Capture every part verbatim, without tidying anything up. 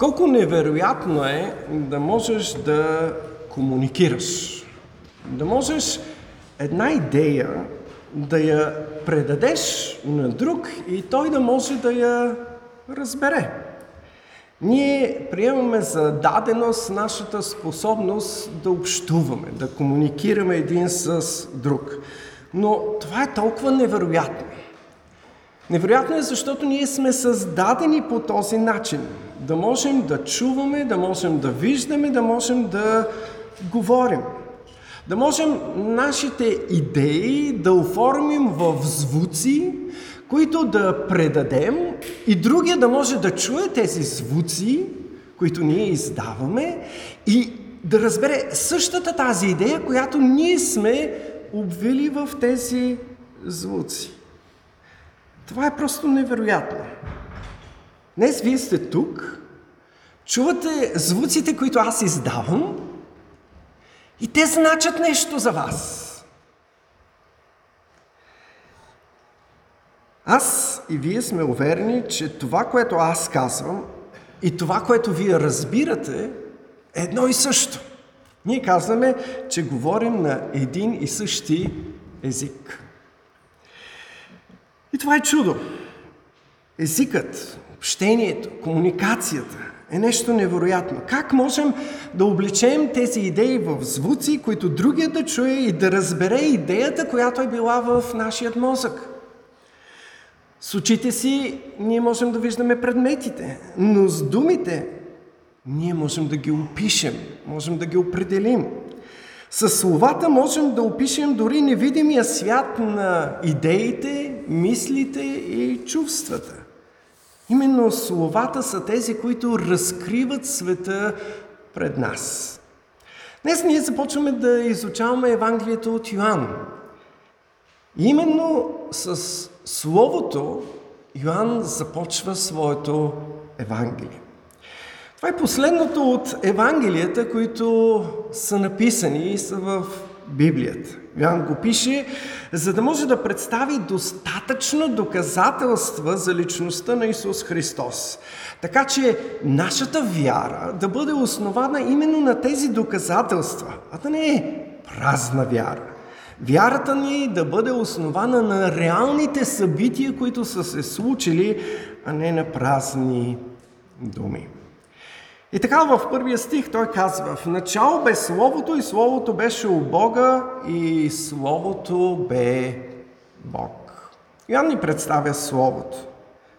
Колко невероятно е да можеш да комуникираш, да можеш една идея да я предадеш на друг и той да може да я разбере. Ние приемаме за даденост нашата способност да общуваме, да комуникираме един с друг. Но това е толкова невероятно. Невероятно е, защото ние сме създадени по този начин. Да можем да чуваме, да можем да виждаме, да можем да говорим. Да можем нашите идеи да оформим в звуци, които да предадем и другия да може да чуе тези звуци, които ние издаваме и да разбере същата тази идея, която ние сме обвили в тези звуци. Това е просто невероятно. Днес вие сте тук, чувате звуците, които аз издавам и те значат нещо за вас. Аз и вие сме уверени, че това, което аз казвам и това, което вие разбирате, е едно и също. Ние казваме, че говорим на един и същи език. И това е чудо. Езикът, общението, комуникацията е нещо невероятно. Как можем да облечем тези идеи в звуци, които другия да чуе и да разбере идеята, която е била в нашия мозък? С очите си ние можем да виждаме предметите, но с думите ние можем да ги опишем, можем да ги определим. Със словата можем да опишем дори невидимия свят на идеите, мислите и чувствата. Именно словата са тези, които разкриват света пред нас. Днес ние започваме да изучаваме Евангелието от Йоан. Именно с Словото Йоан започва своето Евангелие. Това е последното от Евангелията, които са написани и са в Библията. Йоан го пише, за да може да представи достатъчно доказателства за личността на Исус Христос. Така че нашата вяра да бъде основана именно на тези доказателства, а да не е празна вяра. Вярата ни да бъде основана на реалните събития, които са се случили, а не на празни думи. И така в първия стих той казва: в начало бе Словото и Словото беше у Бога и Словото бе Бог. Йоан ни представя Словото.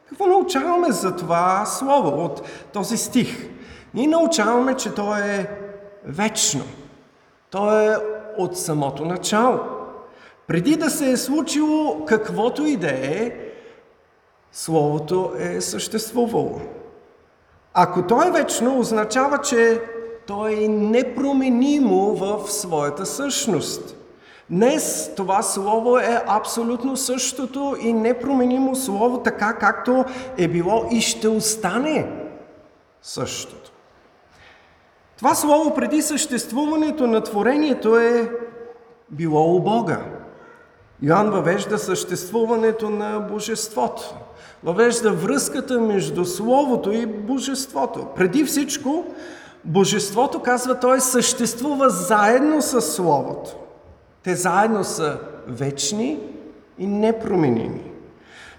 Какво научаваме за това Слово от този стих? Ние научаваме, че то е вечно. То е от самото начало. Преди да се е случило каквото и да е, Словото е съществувало. Ако то е вечно, означава, че то е непроменимо в своята същност. Днес това Слово е абсолютно същото и непроменимо Слово, така както е било и ще остане същото. Това Слово преди съществуването на творението е било у Бога. Йоан въвежда съществуването на Божеството. Въвежда връзката между Словото и Божеството. Преди всичко, Божеството, казва той, съществува заедно с Словото. Те заедно са вечни и непроменими.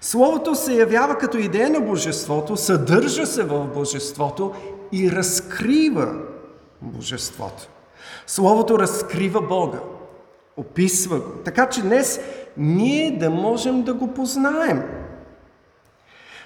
Словото се явява като идея на Божеството, съдържа се в Божеството и разкрива Божеството. Словото разкрива Бога, описва го, така че днес ние да можем да го познаем.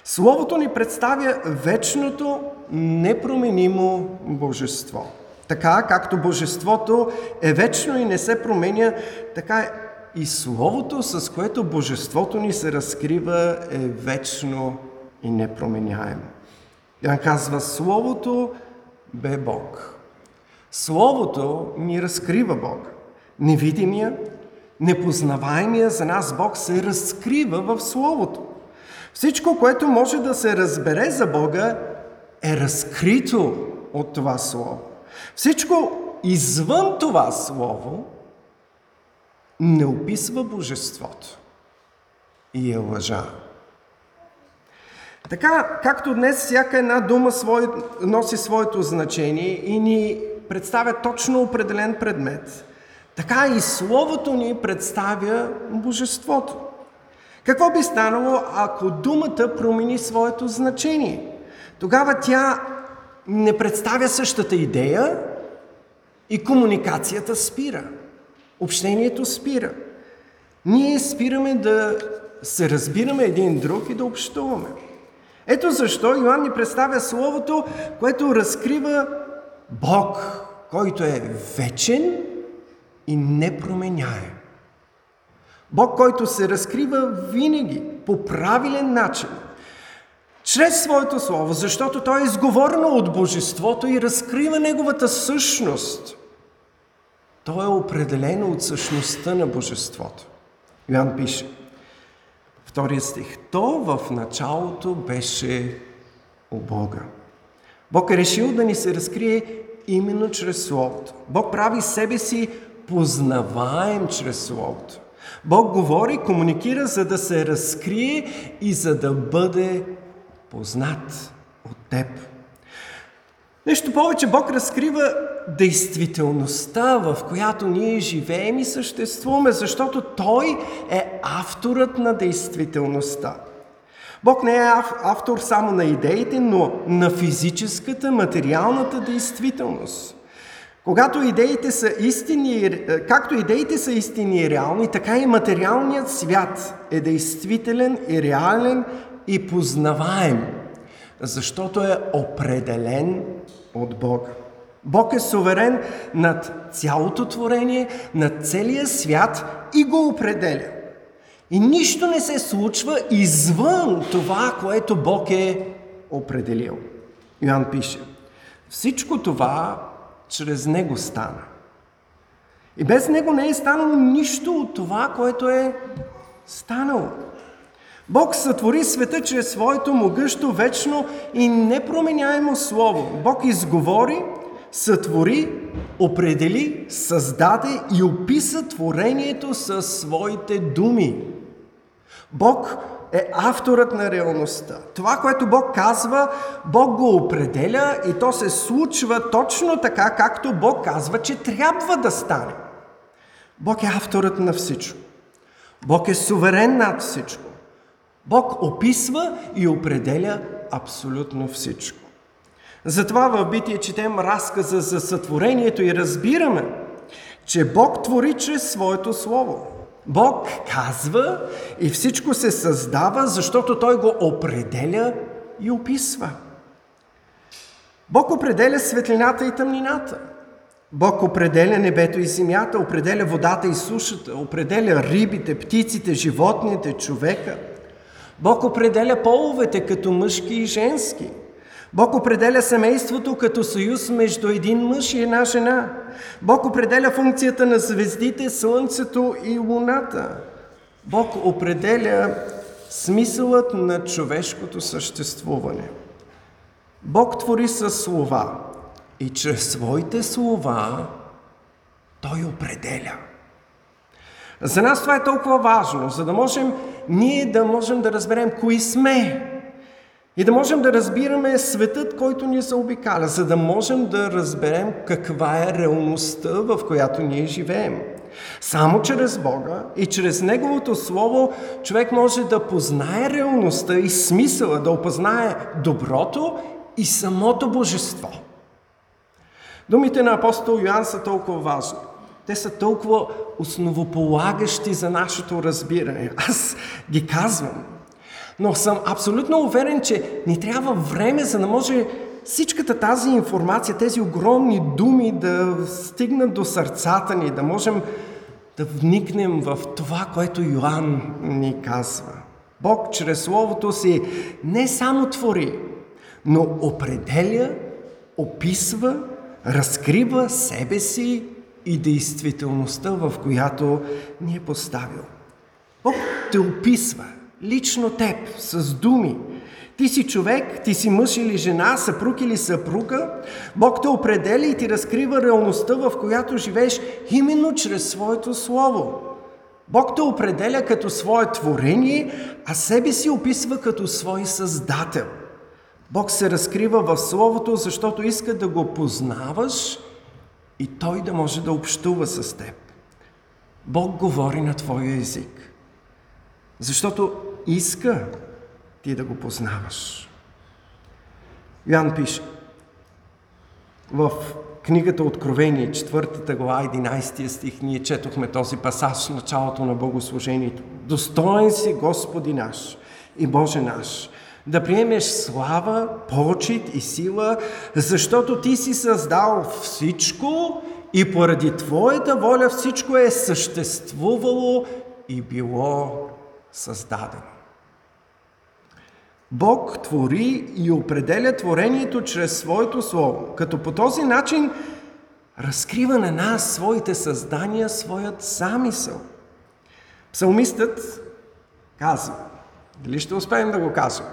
Словото ни представя вечното, непроменимо Божество. Така, както Божеството е вечно и не се променя, така и Словото, с което Божеството ни се разкрива, е вечно и непроменяемо. Йоан казва, Словото бе Бог. Словото ни разкрива Бог. Невидимия, непознаваемия за нас Бог се разкрива в Словото. Всичко, което може да се разбере за Бога, е разкрито от това Слово. Всичко извън това Слово не описва Божеството и е лъжа. Така, както днес всяка една дума свой, носи своето значение и ни представя точно определен предмет, така и Словото ни представя Божеството. Какво би станало, ако думата промени своето значение? Тогава тя не представя същата идея и комуникацията спира. Общението спира. Ние спираме да се разбираме един друг и да общуваме. Ето защо Йоан ни представя Словото, което разкрива Бог, който е вечен и непроменяем. Бог, който се разкрива винаги по правилен начин, чрез Своето Слово, защото Той е изговорено от Божеството и разкрива Неговата същност. То е определено от същността на Божеството. Йоан пише, втория стих, то в началото беше у Бога. Бог е решил да ни се разкрие именно чрез Словото. Бог прави себе си познаваем чрез Словото. Бог говори, комуникира, за да се разкрие и за да бъде познат от теб. Нещо повече, Бог разкрива действителността, в която ние живеем и съществуваме, защото Той е авторът на действителността. Бог не е автор само на идеите, но на физическата, материалната действителност. Когато идеите са истини, както идеите са истини и реални, така и материалният свят е действителен и реален и познаваем, защото е определен от Бога. Бог е суверен над цялото творение, над целия свят и го определя. И нищо не се случва извън това, което Бог е определил. Йоан пише, всичко това чрез Него стана. И без Него не е станало нищо от това, което е станало. Бог сътвори света чрез Своето могъщо, вечно и непроменяемо Слово. Бог изговори, сътвори, определи, създаде и описа творението със Своите думи. Бог е авторът на реалността. Това, което Бог казва, Бог го определя и то се случва точно така, както Бог казва, че трябва да стане. Бог е авторът на всичко. Бог е суверен над всичко. Бог описва и определя абсолютно всичко. Затова в Битие четем разказа за сътворението и разбираме, че Бог твори чрез Своето Слово. Бог казва и всичко се създава, защото Той го определя и описва. Бог определя светлината и тъмнината. Бог определя небето и земята, определя водата и сушата, определя рибите, птиците, животните, човека. Бог определя половете като мъжки и женски. Бог определя семейството като съюз между един мъж и една жена. Бог определя функцията на звездите, слънцето и луната. Бог определя смисълът на човешкото съществуване. Бог твори със слова и чрез Своите слова Той определя. За нас това е толкова важно, за да можем ние да можем да разберем кои сме и да можем да разбираме светът, който ни заобикаля, за да можем да разберем каква е реалността, в която ние живеем. Само чрез Бога и чрез Неговото Слово човек може да познае реалността и смисъла, да опознае доброто и самото Божество. Думите на апостол Йоан са толкова важни. Те са толкова основополагащи за нашето разбиране. Аз ги казвам. Но съм абсолютно уверен, че ни трябва време, за да може всичката тази информация, тези огромни думи да стигнат до сърцата ни, да можем да вникнем в това, което Йоан ни казва. Бог чрез Словото си не само твори, но определя, описва, разкрива себе си и действителността, в която ни е поставил. Бог те описва, лично теб, с думи. Ти си човек, ти си мъж или жена, съпруг или съпруга. Бог те определя и ти разкрива реалността, в която живееш, именно чрез Своето Слово. Бог те определя като свое творение, а себе си описва като свой създател. Бог се разкрива в Словото, защото иска да го познаваш и Той да може да общува с теб. Бог говори на твоя език, защото иска ти да го познаваш. Йоан пише в книгата Откровение, четвъртата глава, единайсети стих, ние четохме този пасаж в началото на богослужението. Достоен си, Господи наш и Боже наш, да приемеш слава, почит и сила, защото Ти си създал всичко и поради Твоята воля всичко е съществувало и било създадено. Бог твори и определя творението чрез Своето Слово, като по този начин разкрива на нас своите създания, своят замисъл. Псалмистът казва, дали ще успеем да го кажем?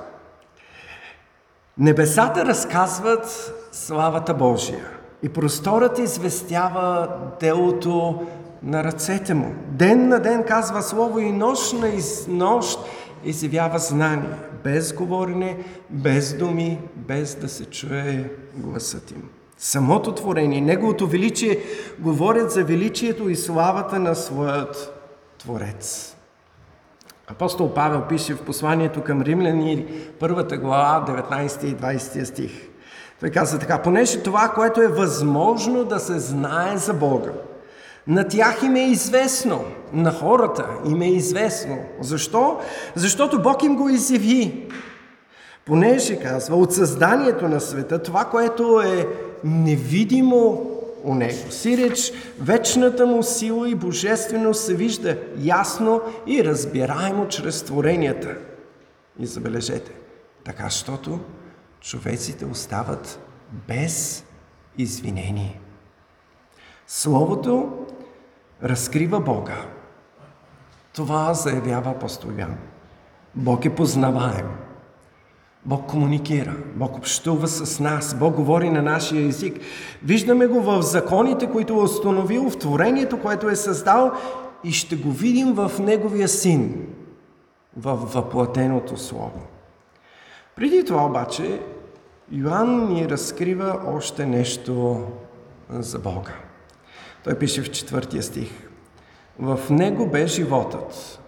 Небесата разказват славата Божия и просторът известява делото на ръцете му. Ден на ден казва слово и нощ на нощ изявява знание, без говорене, без думи, без да се чуе гласът им. Самото творение, неговото величие говорят за величието и славата на своят Творец. Апостол Павел пише в посланието към Римляни, първата глава, деветнайсети и двайсети стих. Той казва така: понеже това, което е възможно да се знае за Бога, на тях им е известно, на хората им е известно. Защо? Защото Бог им го изяви. Понеже, казва, от създанието на света, това, което е невидимо у него, сиреч вечната му сила и божественост се вижда ясно и разбираемо чрез творенията. И забележете, така, щото човеците остават без извинение. Словото разкрива Бога. Това заявява апостол Йоан. Бог е познаваем. Бог комуникира. Бог общува с нас. Бог говори на нашия език. Виждаме го в законите, които е установил, в творението, което е създал, и ще го видим в Неговия Син, в въплатеното Слово. Преди това обаче Йоан ни разкрива още нещо за Бога. Той пише в четвъртия стих: в Него бе животът,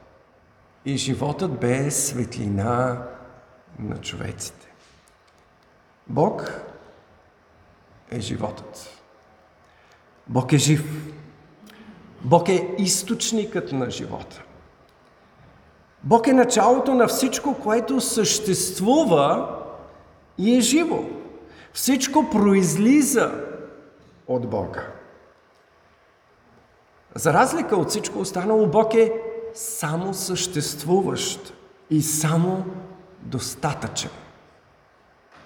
и животът бе светлина на човеците. Бог е животът. Бог е жив. Бог е източникът на живота. Бог е началото на всичко, което съществува и е живо. Всичко произлиза от Бога. За разлика от всичко останало, Бог е само съществуващ и само достатъчен.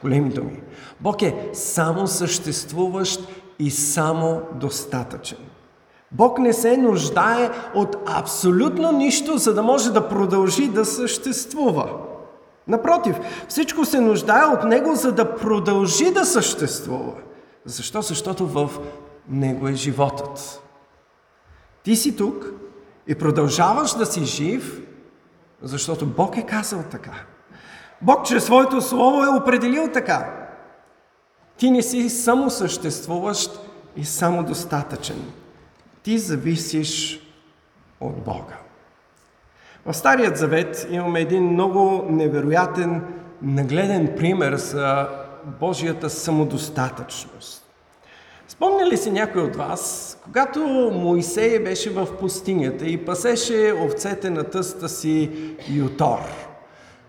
Големи думи. Бог е само съществуващ и само достатъчен. Бог не се нуждае от абсолютно нищо, за да може да продължи да съществува. Напротив, всичко се нуждае от Него, за да продължи да съществува. Защо? Защото в Него е животът. Ти си тук и продължаваш да си жив, защото Бог е казал така. Бог чрез Своето Слово е определил така. Ти не си само съществуващ и само достатъчен. Ти зависиш от Бога. В Старият Завет имаме един много невероятен, нагледен пример за Божията самодостатъчност. Спомня ли си някой от вас, когато Моисей беше в пустинята и пасеше овцете на тъста си Ютор?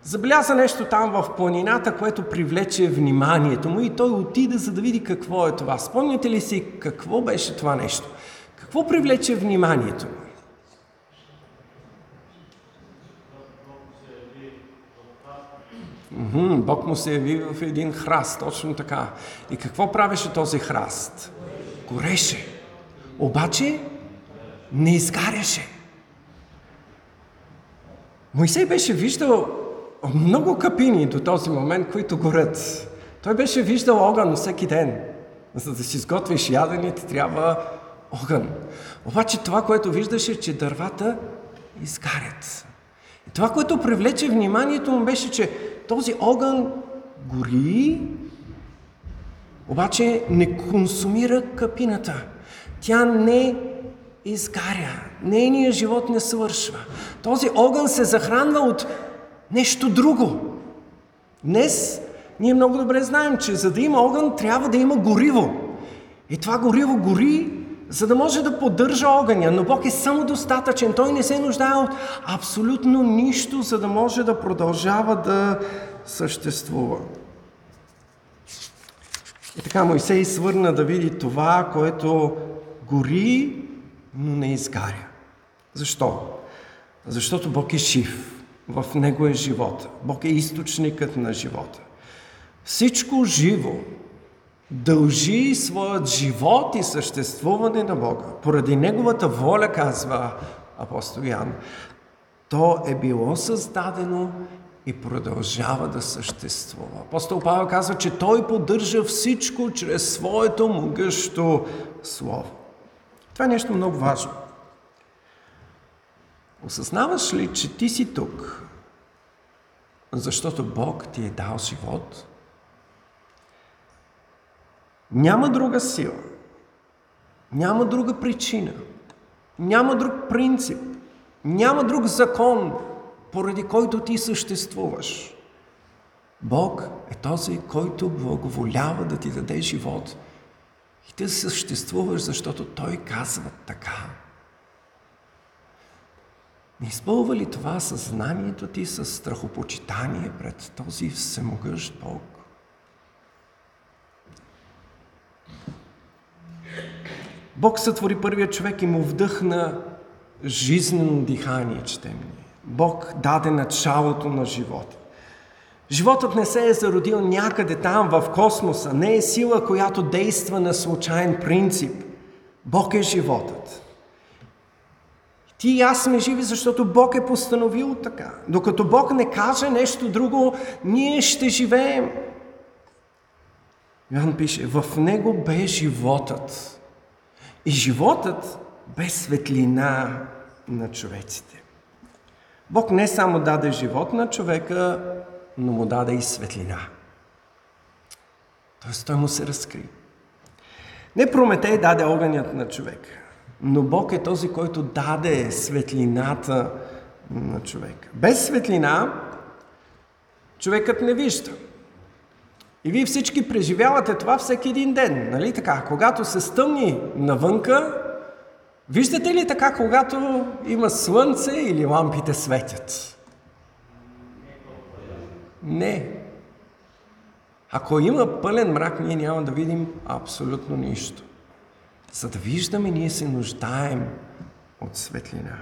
Забеляза нещо там в планината, което привлече вниманието му, и той отиде, за да види какво е това. Спомняте ли си какво беше това нещо? Какво привлече вниманието му? Бог му се яви в един храст, точно така. И какво правеше този храст? Гореше. Обаче не изгаряше. Моисей беше виждал много капини до този момент, които горят. Той беше виждал огън всеки ден. За да си изготвиш ядене, ти трябва огън. Обаче това, което виждаше, че дървата изгарят. Това, което привлече вниманието му, беше, че този огън гори, обаче не консумира капината. Тя не изгаря. Нейният живот не свършва. Този огън се захранва от нещо друго. Днес ние много добре знаем, че за да има огън, трябва да има гориво. И това гориво гори, за да може да поддържа огъня, но Бог е самодостатъчен. Той не се нуждае от абсолютно нищо, за да може да продължава да съществува. И така Мойсей свърна да види това, което гори, но не изгаря. Защо? Защото Бог е жив. В Него е живота. Бог е източникът на живота. Всичко живо дължи своят живот и съществуване на Бога. Поради Неговата воля, казва апостол Ян, то е било създадено и продължава да съществува. Апостол Павел казва, че Той поддържа всичко чрез Своето могъщо Слово. Това е нещо много важно. Осъзнаваш ли, че ти си тук, защото Бог ти е дал живот? Няма друга сила, няма друга причина, няма друг принцип, няма друг закон, поради който ти съществуваш. Бог е този, който благоволява да ти даде живот и ти съществуваш, защото Той казва така. Не изпълва ли това съзнанието ти с страхопочитание пред този всемогъщ Бог? Бог сътвори първия човек и му вдъхна жизнено дихание, четем ние. Бог даде началото на живота. Животът не се е зародил някъде там в космоса, не е сила, която действа на случайен принцип. Бог е животът. Ти и аз сме живи, защото Бог е постановил така. Докато Бог не каже нещо друго, ние ще живеем. Йоан пише, в Него бе животът. И животът бе светлина на човеците. Бог не само даде живот на човека, но му даде и светлина. Тоест той му се разкри. Не Прометей даде огънят на човека, но Бог е този, който даде светлината на човека. Без светлина човекът не вижда. И вие всички преживявате това всеки един ден, нали така? Когато се стъмни навънка, виждате ли така, когато има слънце или лампите светят? Не. Ако има пълен мрак, ние няма да видим абсолютно нищо. За да виждаме, ние се нуждаем от светлина.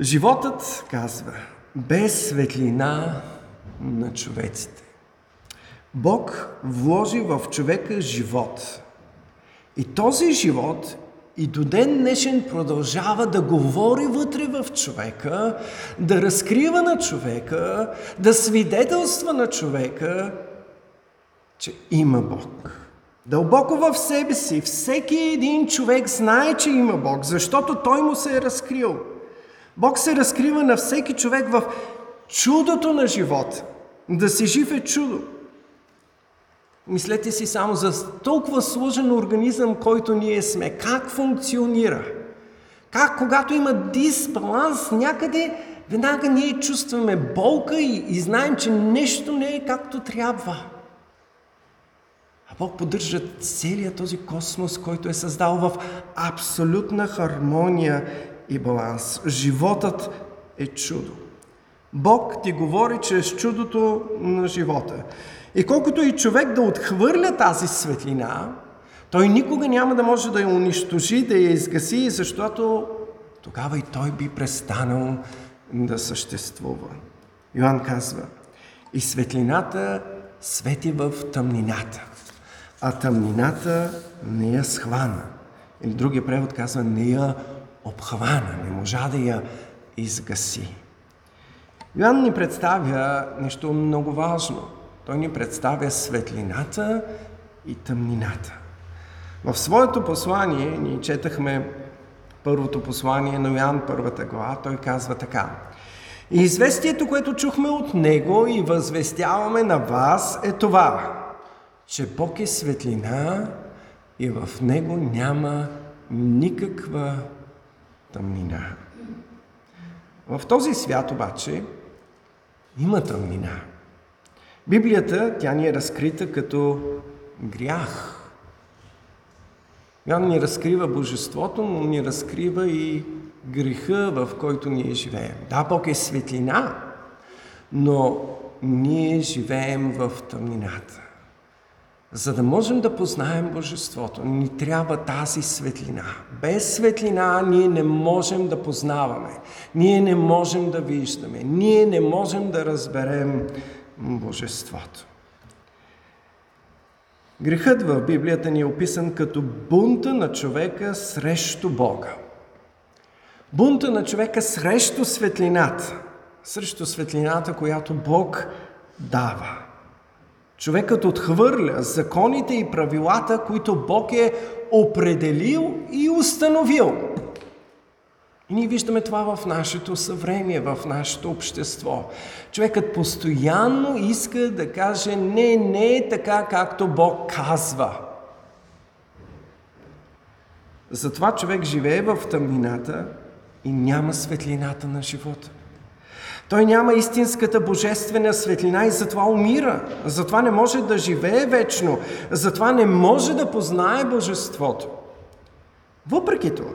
Животът, казва, без светлина на човеците. Бог вложи в човека живот. И този живот и до ден днешен продължава да говори вътре в човека, да разкрива на човека, да свидетелства на човека, че има Бог. Дълбоко в себе си всеки един човек знае, че има Бог, защото Той му се е разкрил. Бог се разкрива на всеки човек в чудото на живота. Да си жив е чудо. Мислете си само за толкова сложен организъм, който ние сме. Как функционира? Как, когато има дисбаланс някъде, веднага ние чувстваме болка и, и знаем, че нещо не е както трябва. А Бог поддържа целият този космос, който е създал в абсолютна хармония и баланс. Животът е чудо. Бог ти говори чрез чудото на живота. И колкото и човек да отхвърля тази светлина, той никога няма да може да я унищожи, да я изгаси, защото тогава и той би престанал да съществува. Йоан казва, и светлината свети в тъмнината, а тъмнината не я схвана. Или другия превод казва, не я обхвана, не можа да я изгаси. Йоан ни представя нещо много важно. Той ни представя светлината и тъмнината. В своето послание ние четахме първото послание на Йоан, първата глава, той казва така: И известието, което чухме от него и възвестяваме на вас, е това, че Бог е светлина и в него няма никаква тъмнина. В този свят обаче има тъмнина. Библията, тя ни е разкрита като грях. Тя ни разкрива божеството, но ни разкрива и греха, в който ние живеем. Да, Бог е светлина, но ние живеем в тъмнината. За да можем да познаем божеството, ни трябва тази светлина. Без светлина ние не можем да познаваме, ние не можем да виждаме, ние не можем да разберем божеството. Грехът в Библията ни е описан като бунта на човека срещу Бога. Бунта на човека срещу светлината, срещу светлината, която Бог дава. Човекът отхвърля законите и правилата, които Бог е определил и установил. И ние виждаме това в нашето съвремие, в нашето общество. Човекът постоянно иска да каже: не, не е така, както Бог казва. Затова човек живее в тъмнината и няма светлината на живота. Той няма истинската божествена светлина и затова умира. Затова не може да живее вечно. Затова не може да познае божеството. Въпреки това,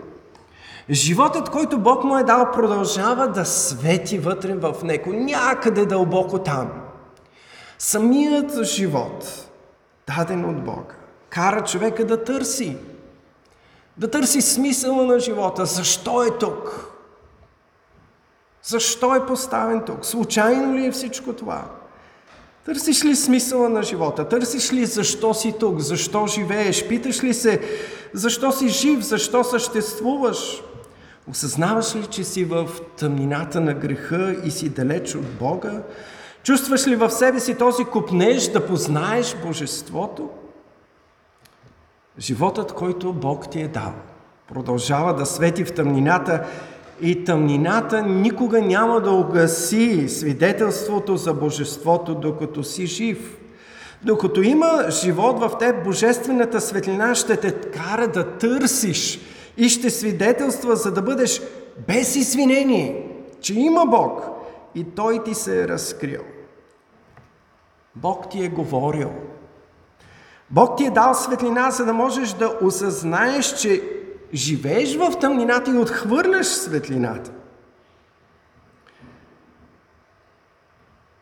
животът, който Бог му е дал, продължава да свети вътре в него, някъде дълбоко там. Самият живот, даден от Бога, кара човека да търси. Да търси смисъла на живота. Защо е тук? Защо е поставен тук? Случайно ли е всичко това? Търсиш ли смисъла на живота? Търсиш ли защо си тук? Защо живееш? Питаш ли се защо си жив? Защо съществуваш? Осъзнаваш ли, че си в тъмнината на греха и си далеч от Бога? Чувстваш ли в себе си този копнеж да познаеш божеството? Животът, който Бог ти е дал, продължава да свети в тъмнината и тъмнината никога няма да угаси свидетелството за божеството, докато си жив. Докато има живот в теб, божествената светлина ще те кара да търсиш и ще свидетелства, за да бъдеш без извинение, че има Бог и Той ти се е разкрил. Бог ти е говорил. Бог ти е дал светлина, за да можеш да осъзнаеш, че живееш в тъмнината и отхвърляш светлината.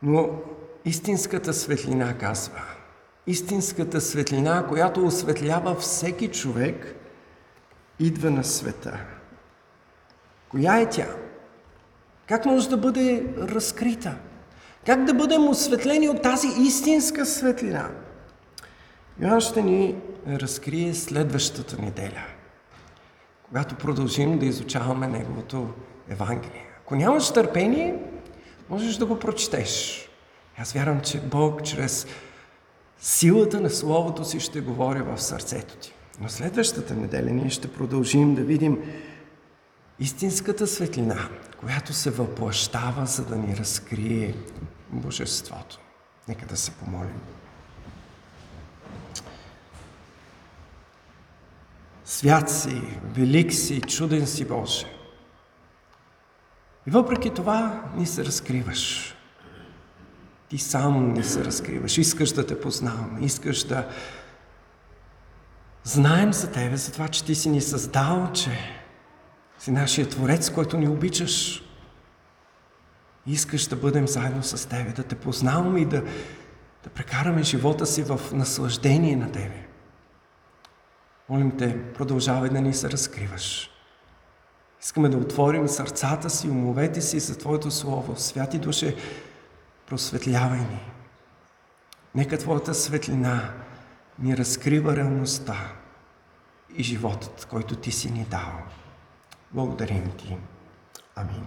Но истинската светлина, казва, истинската светлина, която осветлява всеки човек, идва на света. Коя е тя? Как може да бъде разкрита? Как да бъдем осветлени от тази истинска светлина? Йоан ще ни разкрие следващата неделя, когато продължим да изучаваме неговото Евангелие. Ако нямаш търпение, можеш да го прочетеш. Аз вярвам, че Бог чрез силата на Словото си ще говори в сърцето ти. Но следващата неделя ние ще продължим да видим истинската светлина, която се въплащава, за да ни разкрие божеството. Нека да се помолим. Свят си, велик си, чуден си, Боже. И въпреки това ни се разкриваш. Ти сам ни се разкриваш. Искаш да те познаваме. Искаш да знаем за Тебе, за това, че Ти си ни създал, че си нашия Творец, който ни обичаш. Искаш да бъдем заедно с Тебе, да те познаваме и да, да прекараме живота си в наслаждение на Тебе. Молим Те, продължавай да ни се разкриваш. Искаме да отворим сърцата си, умовете си за Твоето Слово. Святи Душе, просветлявай ни. Нека Твоята светлина ни разкрива реалността и животът, който Ти си ни дал. Благодарим Ти. Амин.